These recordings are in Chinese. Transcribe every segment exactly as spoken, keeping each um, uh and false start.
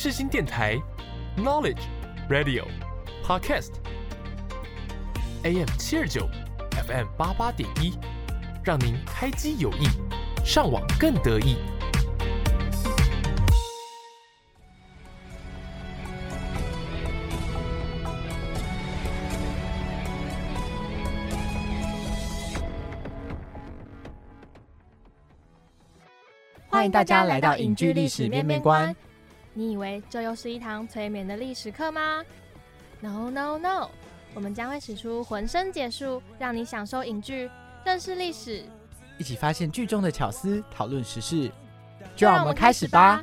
世新电台 Knowledge Radio Podcast A M 七二九 F M 八八点一，让您开机有益，上网更得意。欢迎大家来到影剧历史面面观。你以为这又是一堂催眠的历史课吗 ？No No No， 我们将会使出浑身解数，让你享受影剧，认识历史，一起发现剧中的巧思，讨论时事。就让我们开始吧。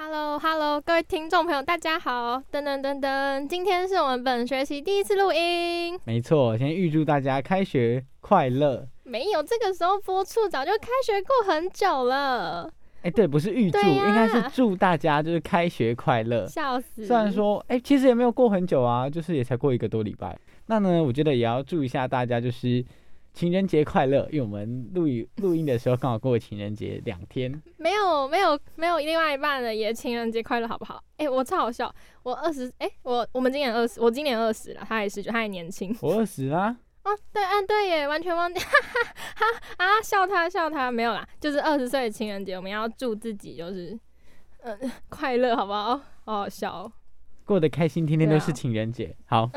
Hello Hello， 各位听众朋友，大家好！噔噔噔噔，今天是我们本学期第一次录音。没错，先预祝大家开学快乐。没有，这个时候播出早就开学过很久了。哎、欸，对，不是预祝，啊、应该是祝大家就是开学快乐。笑死！虽然说，哎、欸，其实也没有过很久啊，就是也才过一个多礼拜。那呢，我觉得也要祝一下大家，就是情人节快乐，因为我们录音的时候刚好过情人节两天。没有没有没有，另外一半的也情人节快乐，好不好？哎、欸，我超好笑，我二十哎，我我们今年二十，我今年二十了，他也十九，他也年轻。我二十啦。哦，对，嗯，对耶，完全忘记，哈哈哈啊，笑他笑他，没有啦，就是二十岁的情人节，我们要祝自己就是嗯、呃、快乐，好不好？好好笑、哦，过得开心，天天都是情人节，啊、好。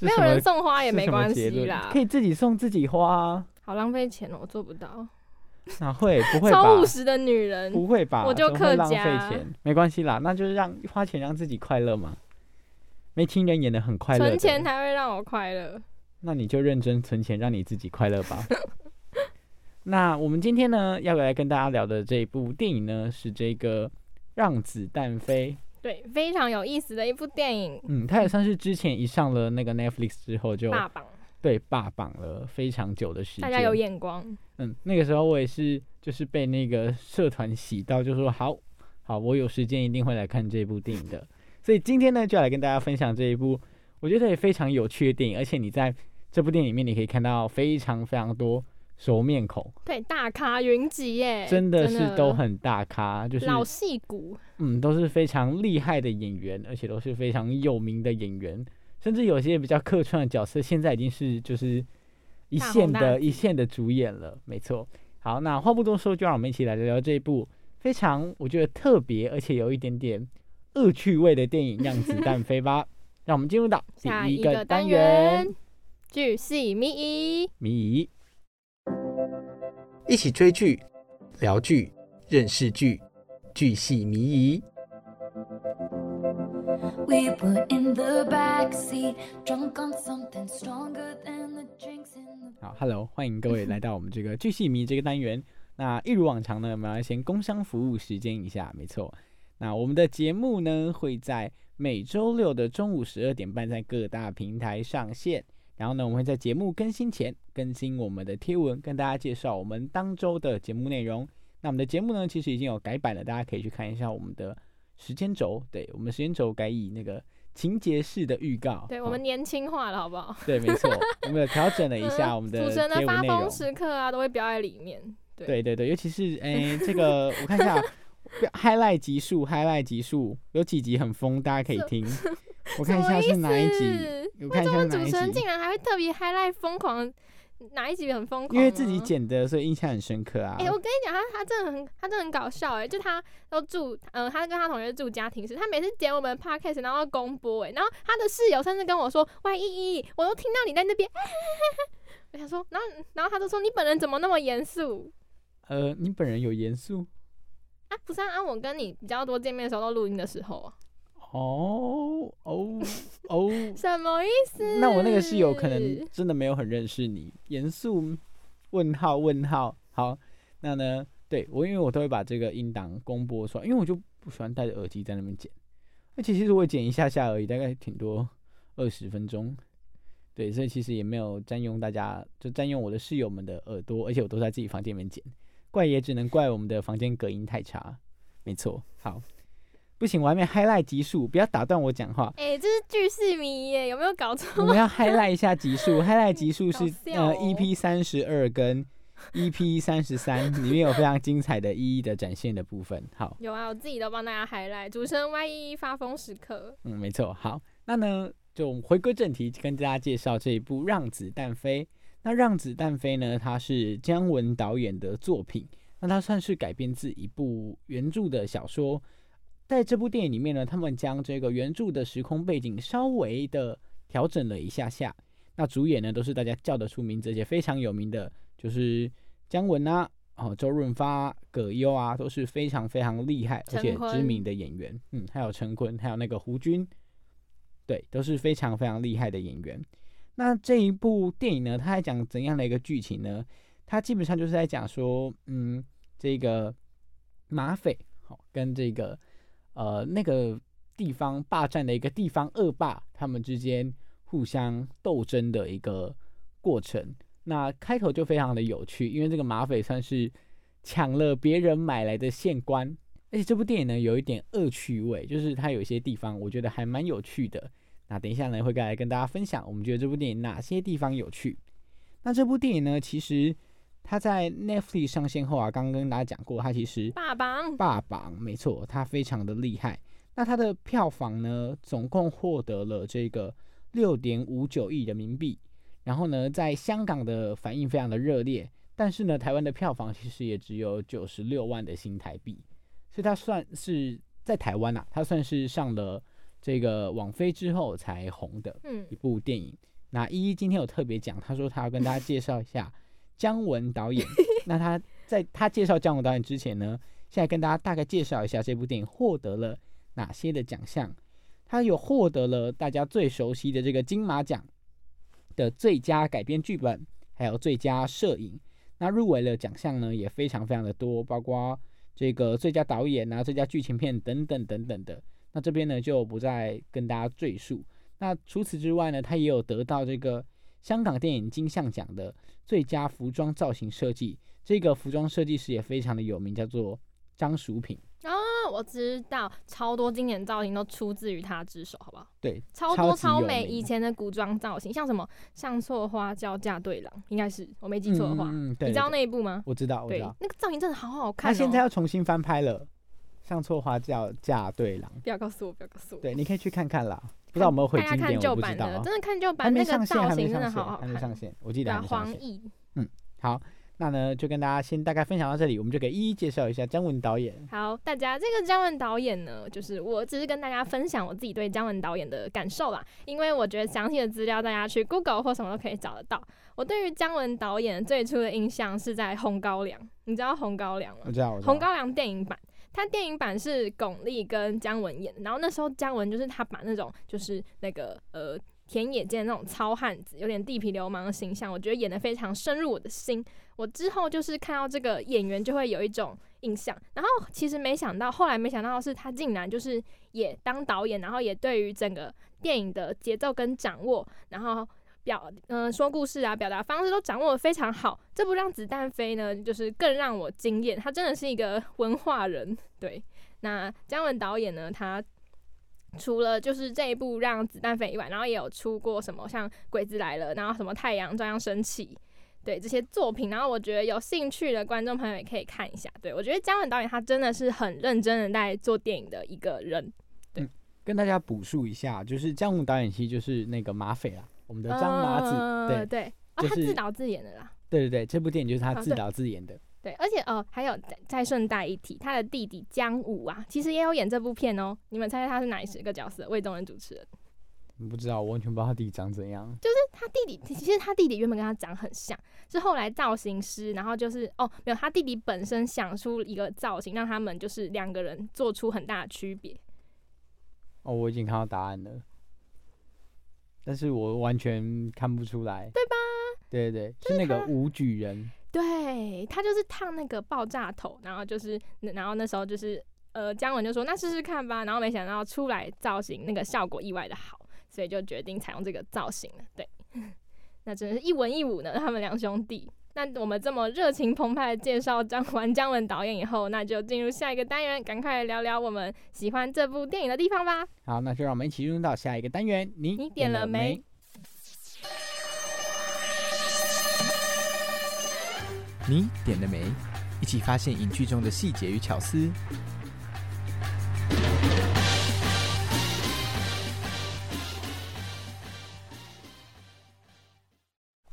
没有人送花也没关系啦，可以自己送自己花、啊。好浪费钱哦，我做不到。哪会？不会吧？超务实的女人。不会吧？我就客家。浪费钱没关系啦，那就是让花钱让自己快乐嘛。没听人演得很快乐。存钱才会让我快乐。那你就认真存钱，让你自己快乐吧。那我们今天呢，要来跟大家聊的这一部电影呢，是这个《让子弹飞》。对，非常有意思的一部电影。嗯，它也算是之前一上了那个 Netflix 之后就霸榜，对，霸榜了非常久的时间。大家有眼光。嗯，那个时候我也是，就是被那个社团洗到，就说好好，我有时间一定会来看这部电影的。所以今天呢，就来跟大家分享这一部我觉得也非常有趣的电影，而且你在这部电影里面，你可以看到非常非常多熟面孔，对，大咖云集耶，真的是都很大咖，就是老戏骨，嗯，都是非常厉害的演员，而且都是非常有名的演员，甚至有些比较客串的角色，现在已经是就是一线的一线的主演了，没错。好，那话不多说，就让我们一起来聊聊这一部非常我觉得特别，而且有一点点恶趣味的电影《让子弹飞》吧。让我们进入到第一个单元，剧系迷疑，迷疑。一起追剧、聊剧、认识剧，剧系迷疑。好 ，Hello， 欢迎各位来到我们这个剧系迷这个单元。那一如往常呢，我们要先工商服务时间一下，没错。那我们的节目呢会在每周六的中午十二点半在各大平台上线。然后呢，我们会在节目更新前更新我们的贴文，跟大家介绍我们当周的节目内容。那我们的节目呢，其实已经有改版了，大家可以去看一下我们的时间轴。对，我们时间轴改以那个情节式的预告。对，我们年轻化了，好不好？对，没错，我们有调整了一下我们的贴文内容。主持人的发疯时刻啊，都会标在里面。对对 对, 对，尤其是哎，这个我看一下highlight 集数 ，highlight 集数有几集很疯，大家可以听。我看一下是哪一集。为什么主持人竟然还会特别 highlight 疯狂哪一集很疯狂？因为自己剪的，所以印象很深刻啊！哎、欸，我跟你讲，他他真的很他真的很搞笑哎、欸！就他都住，嗯、呃，他跟他同学住家庭式，他每次剪我们的 podcast 然后公播哎、欸，然后他的室友甚至跟我说：“喂，依依，我都听到你在那边。”我想说，然后然后他就说：“你本人怎么那么严肃？”呃，你本人有严肃？啊，不是啊，我跟你比较多见面的时候，都录音的时候啊。哦哦哦，什么意思？那我那个室友可能真的没有很认识你。严肃？问号问号。好，那呢？对我，因为我都会把这个音档公播出来，因为我就不喜欢戴着耳机在那边剪，而且其实我剪一下下而已，大概挺多二十分钟。对，所以其实也没有占用大家，就占用我的室友们的耳朵，而且我都在自己房间里面剪，怪也只能怪我们的房间隔音太差。没错，好。不行，我还没 highlight 集数，不要打断我讲话。哎、欸，这是巨细迷耶，有没有搞错？我们要 highlight 一下集数，highlight 集数是、哦、呃 E P 三十二 跟 E P 三十三 里面有非常精彩的一一的展现的部分。好，有啊，我自己都帮大家 highlight。主持人 Y 一一发疯时刻。嗯，没错。好，那呢就回归正题，跟大家介绍这一部《让子弹飞》。那《让子弹飞》呢，它是姜文导演的作品。那它算是改编自一部原著的小说，在这部电影里面呢，他们将这个原著的时空背景稍微的调整了一下下。那主演呢，都是大家叫得出名字，而且非常有名的，就是姜文啊、哦、周润发、葛优啊，都是非常非常厉害而且知名的演员。嗯，还有陈坤，还有那个胡军，对，都是非常非常厉害的演员。那这一部电影呢，它在讲怎样的一个剧情呢？它基本上就是在讲说，嗯。这个马匪跟这个呃那个地方霸占的一个地方恶霸，他们之间互相斗争的一个过程。那开头就非常的有趣，因为这个马匪算是抢了别人买来的县官，而且这部电影呢有一点恶趣味，就是它有一些地方我觉得还蛮有趣的。那等一下呢会来跟大家分享，我们觉得这部电影哪些地方有趣。那这部电影呢，其实。他在 Netflix 上线后啊，刚刚跟大家讲过，他其实霸榜，霸榜没错，他非常的厉害。那他的票房呢，总共获得了这个 六点五九亿人民币。然后呢，在香港的反应非常的热烈，但是呢，台湾的票房其实也只有九十六万的新台币，所以他算是在台湾啊，他算是上了这个网飞之后才红的一部电影。嗯、那一一今天有特别讲，他说他要跟大家介绍一下。姜文导演，那他在他介绍姜文导演之前呢，现在跟大家大概介绍一下这部电影获得了哪些的奖项。他有获得了大家最熟悉的这个金马奖的最佳改编剧本，还有最佳摄影。那入围的奖项呢也非常非常的多，包括这个最佳导演啊、最佳剧情片等等等等的。那这边呢就不再跟大家赘述。那除此之外呢，他也有得到这个。香港电影金像奖的最佳服装造型设计，这个服装设计师也非常的有名，叫做张淑平啊、哦，我知道，超多经典造型都出自于他之手，好不好？对，超多超美，以前的古装造型，像什么上错花轿嫁对郎，应该是我没记错的话，嗯、对对对，你知道那一部吗？我知道，我知道，那个造型真的好好看、哦。他现在要重新翻拍了，上错花轿嫁对郎，不要告诉我，不要告诉我，对，你可以去看看啦。不知道有没有回经典，看旧版的我不知道、啊、真的看旧版那个造型真的好好看，还没上线，我记得还没上线。黄奕，嗯，好，那呢就跟大家先大概分享到这里，我们就给一一介绍一下姜文导演。好，大家这个姜文导演呢，就是我只是跟大家分享我自己对姜文导演的感受啦，因为我觉得详细的资料大家去 Google 或什么都可以找得到。我对于姜文导演最初的印象是在《红高粱》，你知道《红高粱》吗？我知道，我知道《红高粱》电影版。他电影版是巩俐跟姜文演的，然后那时候姜文就是他把那种就是那个呃田野间那种糙汉子，有点地痞流氓的形象，我觉得演得非常深入我的心。我之后就是看到这个演员就会有一种印象，然后其实没想到，后来没想到的是他竟然就是也当导演，然后也对于整个电影的节奏跟掌握，然后。表嗯、呃，说故事啊，表达方式都掌握得非常好。这部《让子弹飞》呢，就是更让我惊艳，他真的是一个文化人。对，那姜文导演呢，他除了就是这一部《让子弹飞》以外，然后也有出过什么像《鬼子来了》，然后什么《太阳照样升起》，对这些作品，然后我觉得有兴趣的观众朋友也可以看一下。对我觉得姜文导演他真的是很认真的在做电影的一个人。对，嗯、跟大家补述一下，就是姜文导演其实就是那个马匪啦。我们的张麻子、呃、对对、就是哦、他自导自演的啦，对对对，这部电影就是他自导自演的、哦、对, 对，而且哦还有再顺带一提，他的弟弟姜武啊其实也有演这部片哦，你们猜猜他是哪一个角色？魏忠人主持人。不知道，我完全不知道他弟弟长怎样，就是他弟弟其实他弟弟原本跟他长很像，是后来造型师然后就是哦没有，他弟弟本身想出一个造型让他们就是两个人做出很大的区别。哦，我已经看到答案了，但是我完全看不出来，对吧？对对对，就是那个武举人，对，他就是烫那个爆炸头，然后就是，然后那时候就是，呃，姜文就说那试试看吧，然后没想到出来造型那个效果意外的好，所以就决定采用这个造型了。对，那真的是一文一武呢，他们两兄弟。那我们这么热情澎湃的介绍张完姜文导演以后，那就进入下一个单元，赶快聊聊我们喜欢这部电影的地方吧。好，那就让我们一起进入到下一个单元，你你点了没？你点了没？一起发现影剧中的细节与巧思。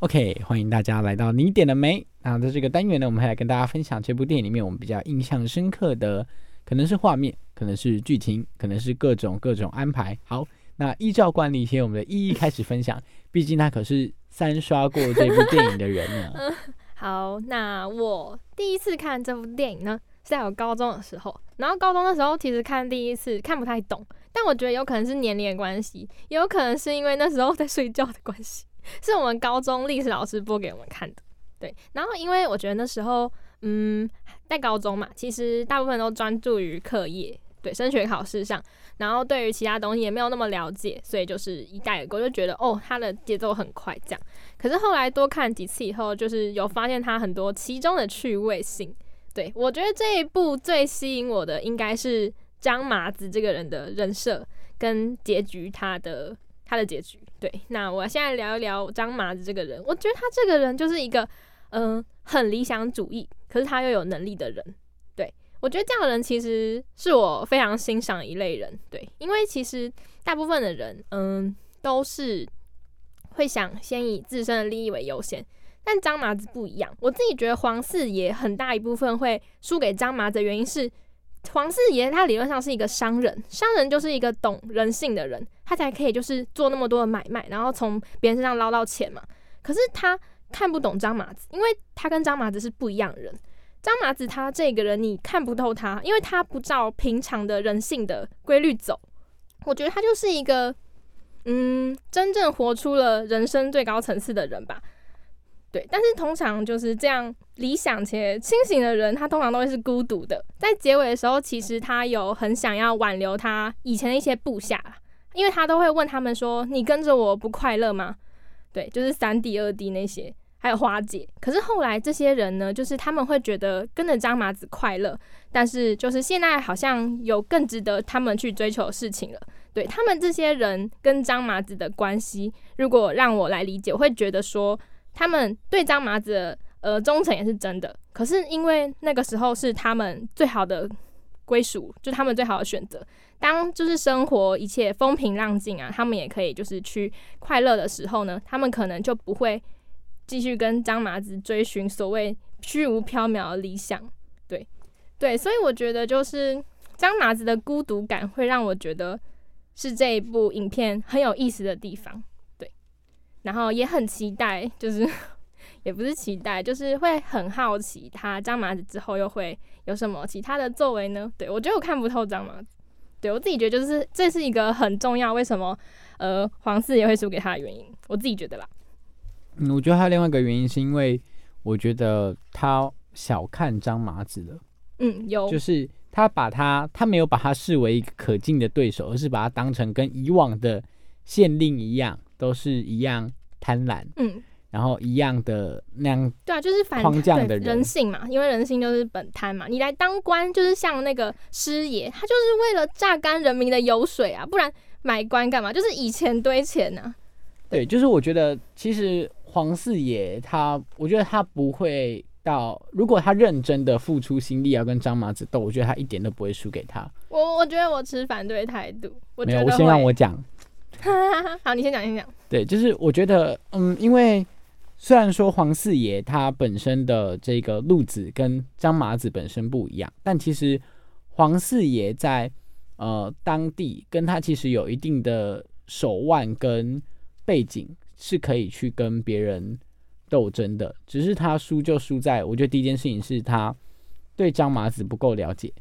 OK， 欢迎大家来到你点了没。那在这个单元呢，我们还来跟大家分享这部电影里面我们比较印象深刻的，可能是画面，可能是剧情，可能是各种各种安排。好，那依照惯例，先我们的一一开始分享，毕竟他可是三刷过这部电影的人呢。嗯，好，那我第一次看这部电影呢，是在我高中的时候。然后高中的时候，其实看第一次看不太懂，但我觉得有可能是年龄的关系，也有可能是因为那时候在睡觉的关系。是我们高中历史老师播给我们看的，对。然后因为我觉得那时候，嗯，在高中嘛，其实大部分都专注于课业，对，升学考试上，然后对于其他东西也没有那么了解，所以就是一带而过，就觉得哦，它的节奏很快这样。可是后来多看几次以后，就是有发现它很多其中的趣味性。对，我觉得这一部最吸引我的应该是张麻子这个人的人设跟结局，他的他的结局。对，那我现在聊一聊张麻子这个人。我觉得他这个人就是一个，嗯、呃，很理想主义，可是他又有能力的人。对，我觉得这样的人其实是我非常欣赏一类人。对，因为其实大部分的人，嗯、呃，都是会想先以自身的利益为优先，但张麻子不一样。我自己觉得黄四爷很大一部分会输给张麻子的原因是，黄四爷他理论上是一个商人，商人就是一个懂人性的人，他才可以就是做那么多的买卖，然后从别人身上捞到钱嘛。可是他看不懂张麻子，因为他跟张麻子是不一样的人。张麻子他这个人你看不透他，因为他不照平常的人性的规律走。我觉得他就是一个，嗯，真正活出了人生最高层次的人吧。对，但是通常就是这样理想且清醒的人，他通常都会是孤独的。在结尾的时候，其实他有很想要挽留他以前的一些部下，因为他都会问他们说：“你跟着我不快乐吗？”对，就是三弟、二弟那些，还有花姐。可是后来这些人呢，就是他们会觉得跟着张麻子快乐，但是就是现在好像有更值得他们去追求的事情了。对，他们这些人跟张麻子的关系，如果让我来理解，我会觉得说，他们对张麻子的呃忠诚也是真的，可是因为那个时候是他们最好的归属，就是他们最好的选择。当就是生活一切风平浪静啊，他们也可以就是去快乐的时候呢，他们可能就不会继续跟张麻子追寻所谓虚无缥缈的理想。对对，所以我觉得就是张麻子的孤独感会让我觉得是这一部影片很有意思的地方。然后也很期待，就是也不是期待，就是会很好奇他张麻子之后又会有什么其他的作为呢？对，我觉得我看不透张麻子，对，我自己觉得就是这是一个很重要，为什么呃黄四爷会输给他的原因，我自己觉得啦。嗯，我觉得还有另外一个原因是因为我觉得他小看张麻子了。嗯，有，就是他把他他没有把他视为一个可敬的对手，而是把他当成跟以往的县令一样。都是一样贪婪，嗯，然后一样的那样，对啊，就是反对人，人性嘛，因为人性就是本贪嘛。你来当官就是像那个师爷，他就是为了榨干人民的油水啊，不然买官干嘛？就是以钱堆钱啊。对，就是我觉得其实黄四爷他，我觉得他不会到，如果他认真的付出心力要跟张麻子斗，我觉得他一点都不会输给他。我我觉得我持反对态度，我觉得没有，我先让我讲。好，你先讲，先讲。对，就是我觉得，嗯，因为虽然说黄四爷他本身的这个路子跟张麻子本身不一样，但其实黄四爷在呃当地跟他其实有一定的手腕跟背景，是可以去跟别人斗争的。只是他输就输在，我觉得第一件事情是他对张麻子不够了解，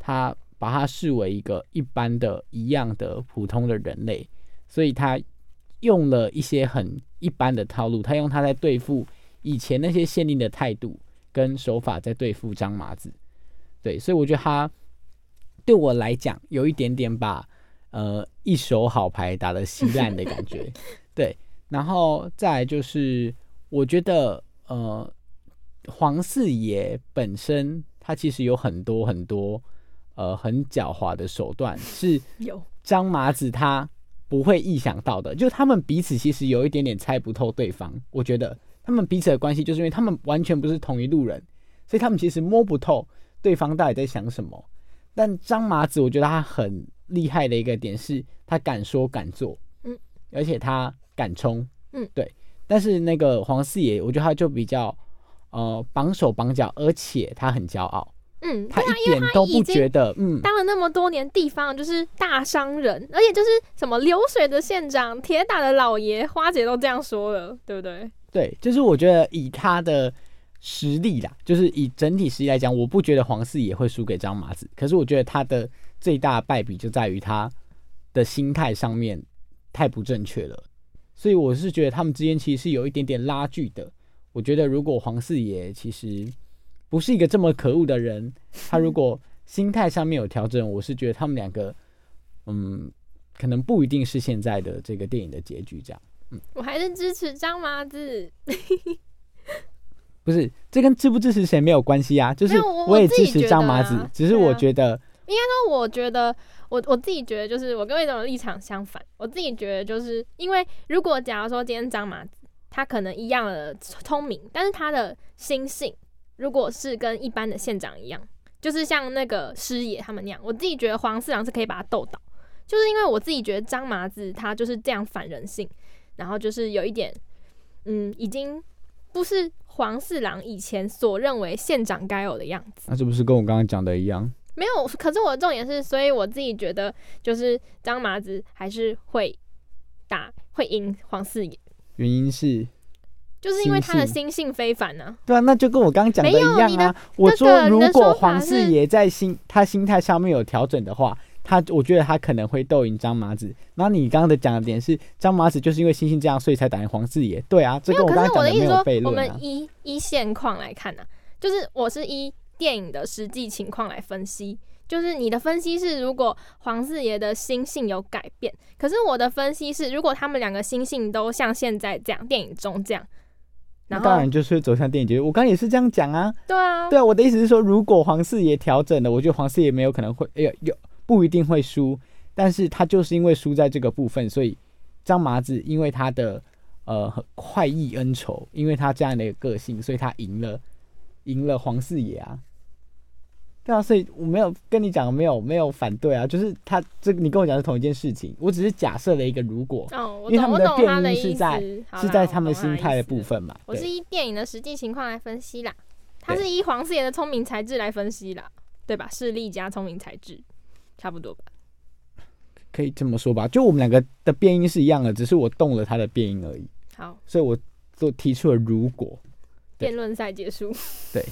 他把他视为一个一般的一样的普通的人类。所以他用了一些很一般的套路，他用他在对付以前那些县令的态度跟手法在对付张麻子。对，所以我觉得他对我来讲有一点点把呃一手好牌打得稀烂的感觉。对，然后再来就是我觉得呃黄四爷本身他其实有很多很多呃很狡猾的手段，是张麻子他不会意想到的，就他们彼此其实有一点点猜不透对方。我觉得他们彼此的关系就是因为他们完全不是同一路人，所以他们其实摸不透对方到底在想什么。但张麻子我觉得他很厉害的一个点是他敢说敢做，嗯，而且他敢冲，嗯，对。但是那个黄四爷我觉得他就比较呃绑手绑脚，而且他很骄傲，嗯，他一点都不觉得，嗯，当了那么多年地方就是大商人，嗯，而且就是什么流水的县长、铁打的老爷，花姐都这样说了，对不对？对，就是我觉得以他的实力啦，就是以整体实力来讲，我不觉得黄四爷会输给张麻子，可是我觉得他的最大的败笔就在于他的心态上面太不正确了，所以我是觉得他们之间其实是有一点点拉锯的。我觉得如果黄四爷其实不是一个这么可恶的人，他如果心态上面有调整，我是觉得他们两个，嗯，可能不一定是现在的这个电影的结局这样。嗯，我还是支持张麻子。不是，这跟支不支持谁没有关系啊，就是我也支持张麻子，啊，只是我觉得，啊，应该说我觉得我我自己觉得就是我跟魏总的立场相反，我自己觉得就是因为如果假如说今天张麻子他可能一样的聪明，但是他的心性如果是跟一般的县长一样，就是像那个师爷他们那样，我自己觉得黄四郎是可以把他斗倒，就是因为我自己觉得张麻子他就是这样反人性，然后就是有一点，嗯，已经不是黄四郎以前所认为县长该有的样子。那是不是跟我刚刚讲的一样？没有，可是我的重点是，所以我自己觉得就是张麻子还是会打会赢黄四爷，原因是。就是因为他的心性非凡啊。对啊，那就跟我刚刚讲的一样啊。我说如果黄四爷在心他心态上面有调整的话，他我觉得他可能会斗赢张麻子。然后你刚刚的讲的点是张麻子就是因为心性这样，所以才打赢黄四爷。对啊，这跟我刚刚讲的没有悖论啊。我们依依现况来看啊，就是我是依电影的实际情况来分析。就是你的分析是如果黄四爷的心性有改变，可是我的分析是如果他们两个心性都像现在这样，电影中这样。那当然就是走向电影结局，我刚刚也是这样讲啊。对啊，对啊，我的意思是说，如果黄四爷调整了，我觉得黄四爷没有可能会，哎呦，有不一定会输，但是他就是因为输在这个部分，所以张麻子因为他的呃快意恩仇，因为他这样的一个个性，所以他赢了，赢了黄四爷啊。对啊，所以我没有跟你讲，没有没有反对啊，就是他这你跟我讲是同一件事情，我只是假设了一个如果，哦，因为他们的变因是在是在他们心态的部分嘛。我是依电影的实际情况来分析啦，他是依黄四爷的聪明才智来分析啦，对吧？势力加聪明才智，差不多吧？可以这么说吧，就我们两个的变因是一样的，只是我动了他的变因而已。好，所以我就提出了如果。辩论赛结束。对，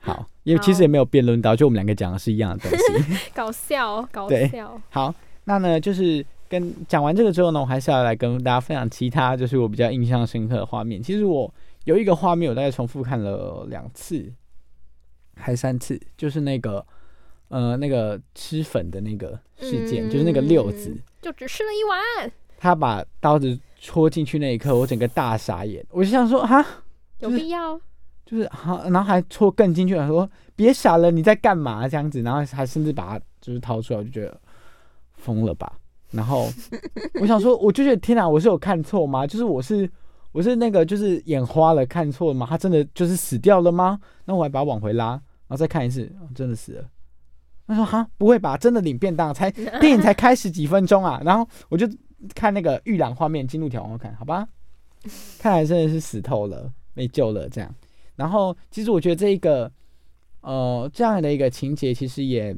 好，因为其实也没有辩论到，就我们两个讲的是一样的东西。搞笑，哦，搞笑。好，那呢就是跟讲完这个之后呢，我还是要来跟大家分享其他就是我比较印象深刻的画面。其实我有一个画面我大概重复看了两次，还三次，就是那个呃那个吃粉的那个事件，嗯，就是那个六子，就只吃了一碗，他把刀子戳进去那一刻，我整个大傻眼，我就想说哈，有必要？就是好，然后还戳更进去了，说别傻了，你在干嘛这样子，然后还甚至把它就是掏出来，我就觉得疯了吧。然后我想说，我就觉得天哪，我是有看错吗？就是我是我是那个就是眼花了，看错了吗？他真的就是死掉了吗？那我还把它往回拉，然后再看一次，哦，真的死了。他说哈，不会吧？真的领便当？才电影才开始几分钟啊！然后我就看那个预览画面进度条，我看好吧，看来真的是死透了，没救了这样。然后其实我觉得这一个呃这样的一个情节其实也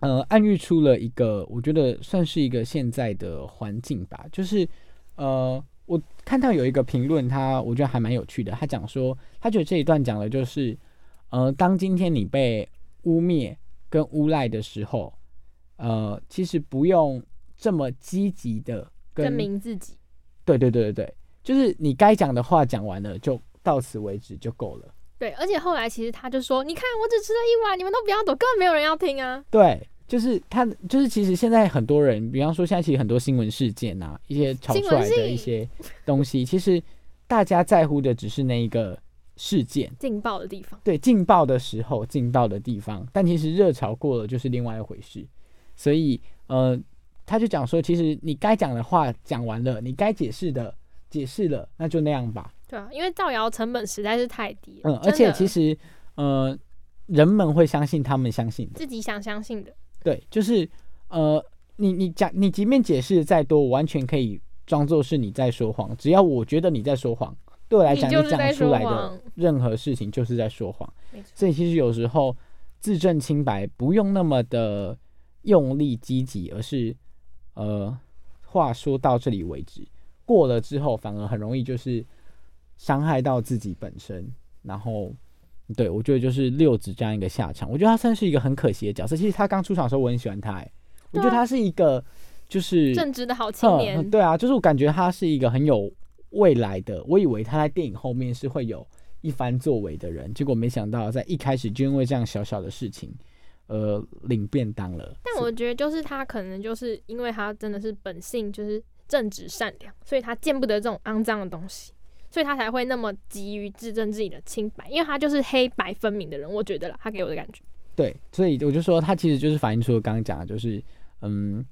呃暗喻出了一个我觉得算是一个现在的环境吧，就是呃我看到有一个评论，他我觉得还蛮有趣的，他讲说他觉得这一段讲的就是呃当今天你被污蔑跟诬赖的时候，呃其实不用这么积极的证明自己，对对对对对，就是你该讲的话讲完了，就到此为止就够了。对，而且后来其实他就说，你看我只吃了一碗，你们都不要躲，根本没有人要听啊。对，就是他就是其实现在很多人，比方说现在其实很多新闻事件啊，一些炒出来的一些东西，其实大家在乎的只是那一个事件劲爆的地方，对，劲爆的时候，劲爆的地方，但其实热潮过了就是另外一回事。所以呃，他就讲说其实你该讲的话讲完了，你该解释的解释了，那就那样吧。对啊，因为造谣成本实在是太低了，嗯，而且其实呃，人们会相信他们相信的，自己想相信的。对，就是呃，你你讲你即便解释再多，我完全可以装作是你在说谎，只要我觉得你在说谎，对我来讲，你讲出来的任何事情就是在说谎。所以其实有时候自证清白不用那么的用力积极，而是呃，话说到这里为止，过了之后反而很容易就是伤害到自己本身。然后对，我觉得就是六子这样一个下场，我觉得他算是一个很可惜的角色。其实他刚出场的时候我很喜欢他、欸啊、我觉得他是一个就是正直的好青年、嗯、对啊，就是我感觉他是一个很有未来的，我以为他在电影后面是会有一番作为的人，结果没想到在一开始就因为这样小小的事情呃，领便当了。但我觉得就是他可能就是因为他真的是本性就是正直善良，所以他见不得这种肮脏的东西，所以他才会那么急于自证自己的清白，因为他就是黑白分明的人，我觉得啦，他给我的感觉。对，所以我就说他其实就是反映出我刚刚讲的，就是嗯，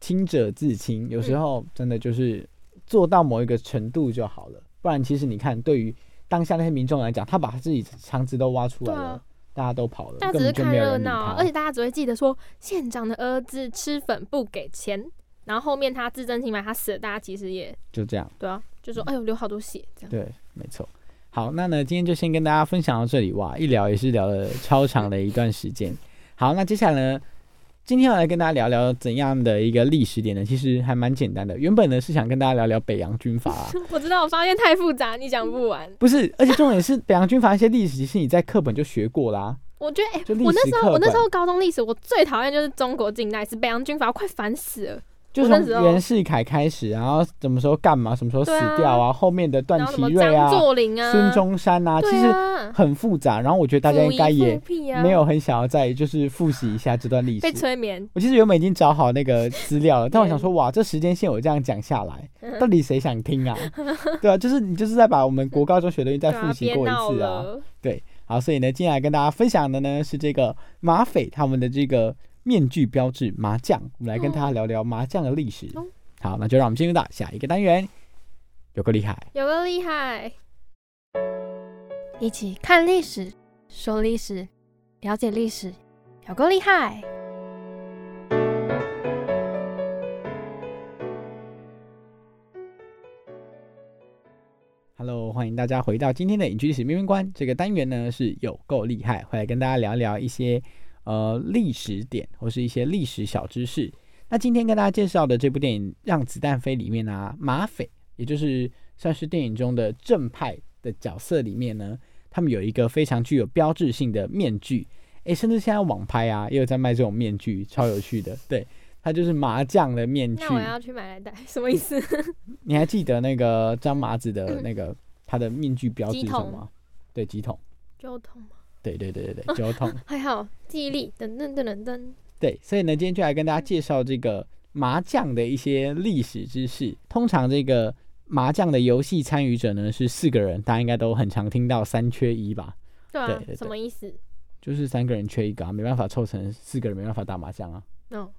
清者自清，有时候真的就是做到某一个程度就好了，不然其实你看，对于当下那些民众来讲，他把自己肠子都挖出来了、啊、大家都跑了，大家只是看热闹，而且大家只会记得说县长的儿子吃粉不给钱，然后后面他自证清白，他死了，大家其实也就这样。对啊，就说哎呦流好多血这样。对，没错。好，那呢今天就先跟大家分享到这里。哇，一聊也是聊了超长的一段时间。好，那接下来呢，今天要来跟大家聊聊怎样的一个历史点呢？其实还蛮简单的。原本呢是想跟大家聊聊北洋军阀、啊、我知道，我发现太复杂，你讲不完。不是，而且重点是北洋军阀一些历史其实你在课本就学过啦。我觉得、欸、我那时候我那时候高中历史我最讨厌就是中国近代史，北洋军阀快烦死了。就从袁世凯开始，然后什么时候干嘛，什么时候死掉 啊, 啊后面的段祺瑞啊、张作霖啊、孙中山 啊, 啊其实很复杂。然后我觉得大家应该也没有很想要再就是复习一下这段历史，被催眠。我其实原本已经找好那个资料了但我想说哇，这时间线我这样讲下来到底谁想听啊对啊，就是你就是在把我们国高中学的东西再复习过一次 啊, 啊对。好，所以呢接下来跟大家分享的呢是这个马匪他们的这个面具标志麻将，我们来跟大家聊聊麻将的历史、哦、好，那就让我们进入到下一个单元，有个厉害有个厉害，一起看历史，说历史，了解历史，有个厉害。Hello， 欢迎大家回到今天的影剧历史面面观，这个单元呢是有够厉害，会来跟大家聊聊一些呃，历史点或是一些历史小知识。那今天跟大家介绍的这部电影《让子弹飞》里面啊，马匪也就是算是电影中的正派的角色里面呢，他们有一个非常具有标志性的面具。哎，甚至现在网拍啊也有在卖这种面具，超有趣的。对，它就是麻将的面具。那我要去买来戴，什么意思？你还记得那个张麻子的那个、嗯、他的面具标志什么吗？对，几筒？九筒吗？对对对对，交通、哦、还好记忆力等等等等。对，所以呢今天就来跟大家介绍这个麻将的一些历史知识。通常这个麻将的游戏参与者呢是四个人，大家应该都很常听到三缺一吧。对啊，对对对，什么意思？就是三个人缺一个啊，没办法凑成四个人，没办法打麻将啊。哦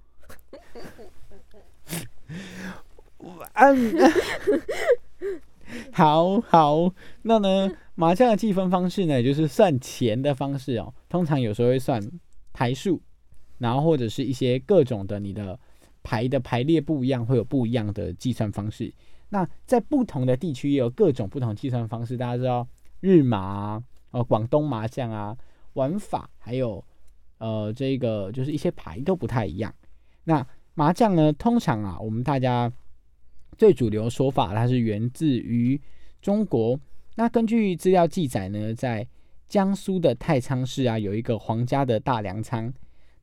好好，那呢麻将的计分方式呢也就是算钱的方式哦，通常有时候会算牌数，然后或者是一些各种的你的牌的排列不一样，会有不一样的计算方式。那在不同的地区也有各种不同计算方式，大家知道日麻啊、呃、广东麻将啊，玩法还有呃这个就是一些牌都不太一样。那麻将呢通常啊我们大家最主流说法它是源自于中国。那根据资料记载呢，在江苏的太仓市啊有一个皇家的大粮仓，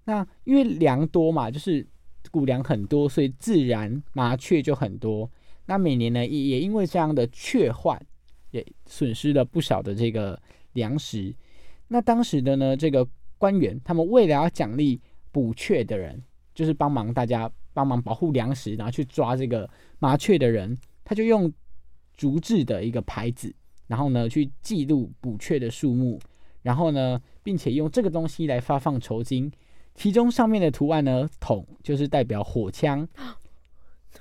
那因为粮多嘛，就是谷粮很多，所以自然麻雀就很多。那每年呢也因为这样的雀患也损失了不少的这个粮食。那当时的呢这个官员他们为了要奖励捕雀的人，就是帮忙大家帮忙保护粮食，然后去抓这个麻雀的人，他就用竹制的一个牌子然后呢去记录捕雀的数目，然后呢并且用这个东西来发放酬金。其中上面的图案呢，筒就是代表火枪，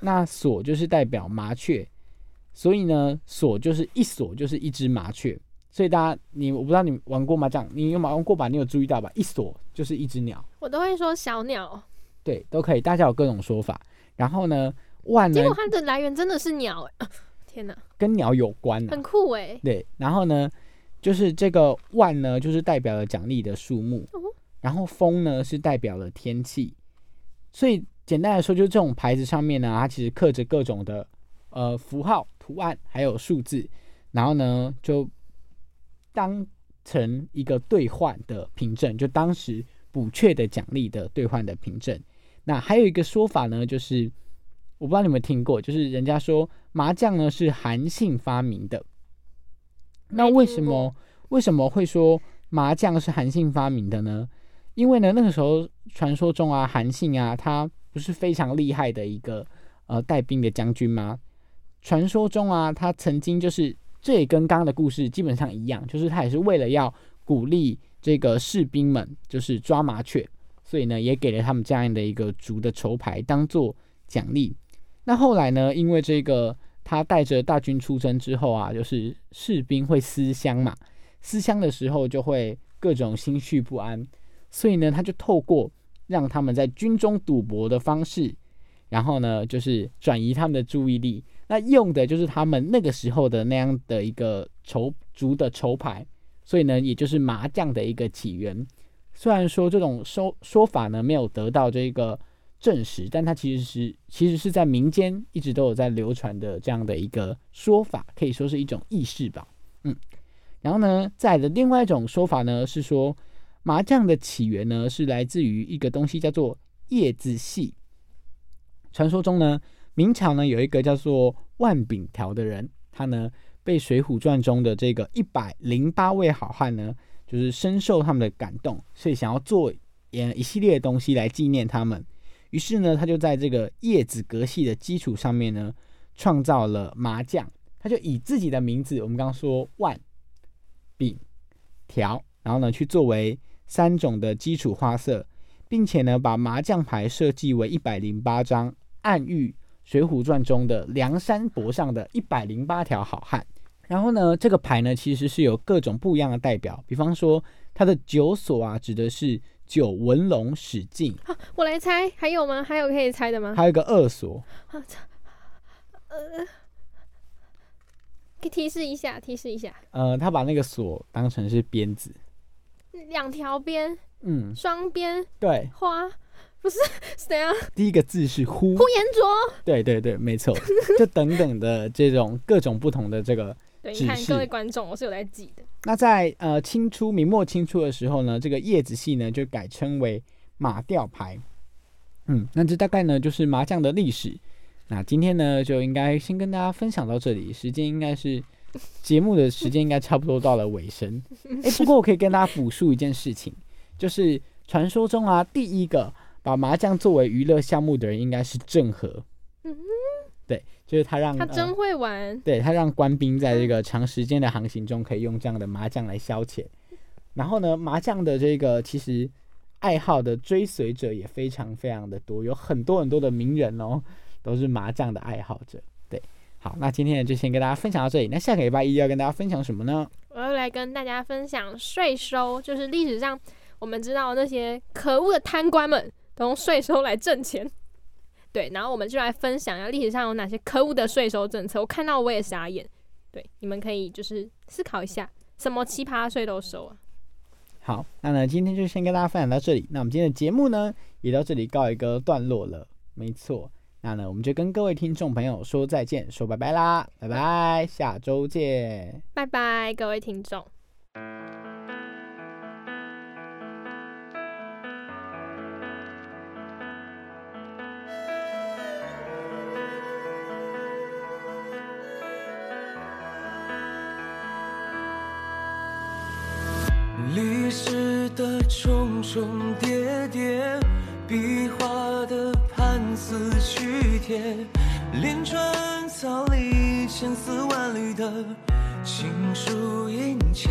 那锁就是代表麻雀，所以呢锁就是一锁就是一只麻雀。所以大家，你我不知道你玩过麻将，你有玩过吧？你有注意到吧？一锁就是一只鸟，我都会说小鸟，对，都可以，大家有各种说法。然后呢，万呢，结果它的来源真的是鸟，天哪，跟鸟有关、啊，很酷哎。对，然后呢，就是这个万呢，就是代表了奖励的数目，哦、然后风呢是代表了天气。所以简单来说，就是这种牌子上面呢，它其实刻着各种的呃符号、图案还有数字，然后呢就当成一个兑换的凭证，就当时捕雀的奖励的兑换的凭证。那还有一个说法呢，就是我不知道你们听过，就是人家说麻将呢是韩信发明的。那为什么为什么会说麻将是韩信发明的呢？因为呢那个时候传说中啊，韩信啊他不是非常厉害的一个呃带兵的将军吗？传说中啊他曾经就是。这也跟刚刚的故事基本上一样，就是他也是为了要鼓励这个士兵们就是抓麻雀，所以呢也给了他们这样的一个竹的筹牌当做奖励。那后来呢，因为这个他带着大军出征之后啊，就是士兵会思乡嘛，思乡的时候就会各种心绪不安，所以呢他就透过让他们在军中赌博的方式，然后呢就是转移他们的注意力。那用的就是他们那个时候的那样的一个竹的筹牌，所以呢也就是麻将的一个起源。虽然说这种 说, 说法呢没有得到这个证实，但它其实是其实是在民间一直都有在流传的这样的一个说法，可以说是一种意识吧。嗯，然后呢再来的另外一种说法呢是说，麻将的起源呢是来自于一个东西叫做叶子戏。传说中呢，明朝呢有一个叫做万秉条的人，他呢被《水浒传》中的这个一百零八位好汉呢，就是深受他们的感动，所以想要做一系列的东西来纪念他们。于是呢，他就在这个叶子格戏的基础上面呢，创造了麻将。他就以自己的名字，我们刚刚说万秉条，然后呢去作为三种的基础花色，并且呢把麻将牌设计为一百零八张，暗喻《水浒传》中的梁山伯上的一百零八条好汉。然后呢这个牌呢其实是有各种不一样的代表，比方说它的九所啊指的是九纹龙史进、啊、我来猜，还有吗？还有可以猜的吗？还有一个二所、啊呃、可以提示一下提示一下呃，他把那个所当成是鞭子，两条鞭，嗯，双鞭，对，花不是，怎样？第一个字是呼，呼延灼。对对对，没错，就等等的这种各种不同的这个指示。对，你看各位观众，我是有在记的。那在呃清初明末清初的时候呢，这个叶子戏呢就改称为马吊牌。嗯，那这大概呢就是麻将的历史。那今天呢就应该先跟大家分享到这里，时间应该是节目的时间应该差不多到了尾声。哎、欸，不过我可以跟大家补述一件事情，就是传说中啊第一个把麻将作为娱乐项目的人应该是郑和、嗯、对，就是他让他真会玩、呃、对，他让官兵在这个长时间的航行中可以用这样的麻将来消遣。然后呢麻将的这个其实爱好的追随者也非常非常的多，有很多很多的名人哦都是麻将的爱好者。对，好，那今天就先跟大家分享到这里。那下个礼拜一要跟大家分享什么呢？我要来跟大家分享税收，就是历史上我们知道那些可恶的贪官们都用税收来挣钱，对，然后我们就来分享一下历史上有哪些可恶的税收政策。我看到我也傻眼，对，你们可以就是思考一下，什么奇葩税都收啊。好，那呢今天就先跟大家分享到这里，那我们今天的节目呢也到这里告一个段落了，没错，那呢我们就跟各位听众朋友说再见，说拜拜啦，拜拜，下周见，拜拜，各位听众。历史的重重叠叠，笔画的判词曲帖，连川草里千丝万缕的情书印切，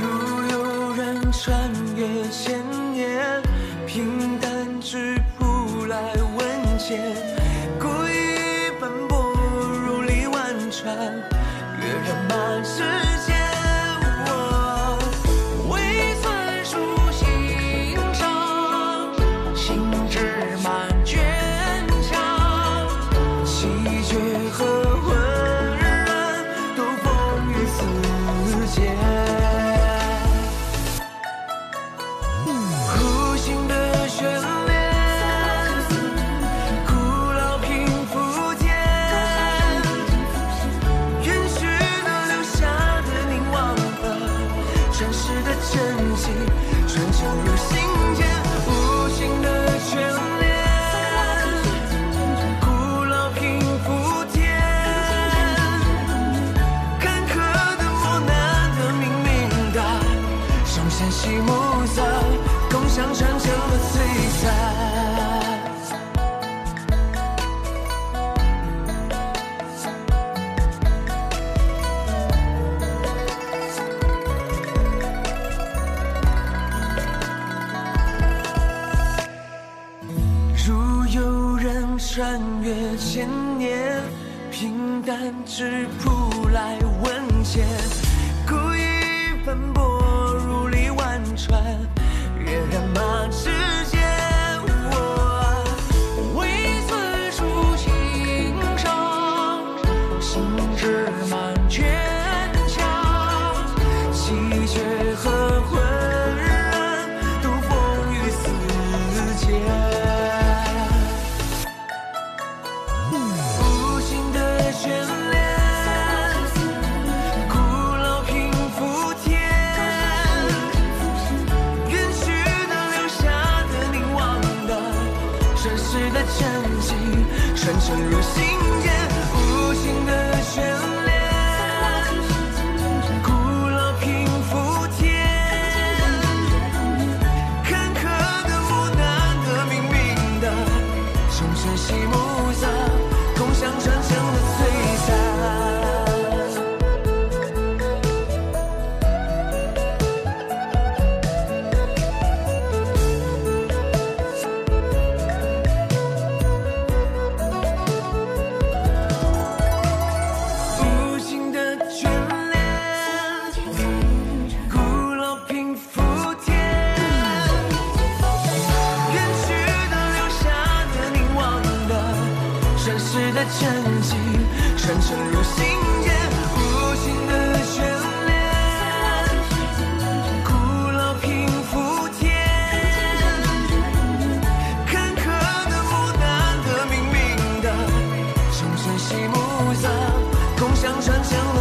如有人穿越千年，平淡质朴来温切，故意奔波如历万川，阅人满世界，未算数心肠，心志满倔强，喜剧和温穿越千年，平淡质朴来温切，故意奔波如历万川，阅人满世界，未算数情长，心志满倔强，喜鹊和浑然度风雨四节。深深入心间，无情的眷恋，古老平复天，坎坷的无奈的明明的，众生喜慕杂，共享传承的璀璨。想想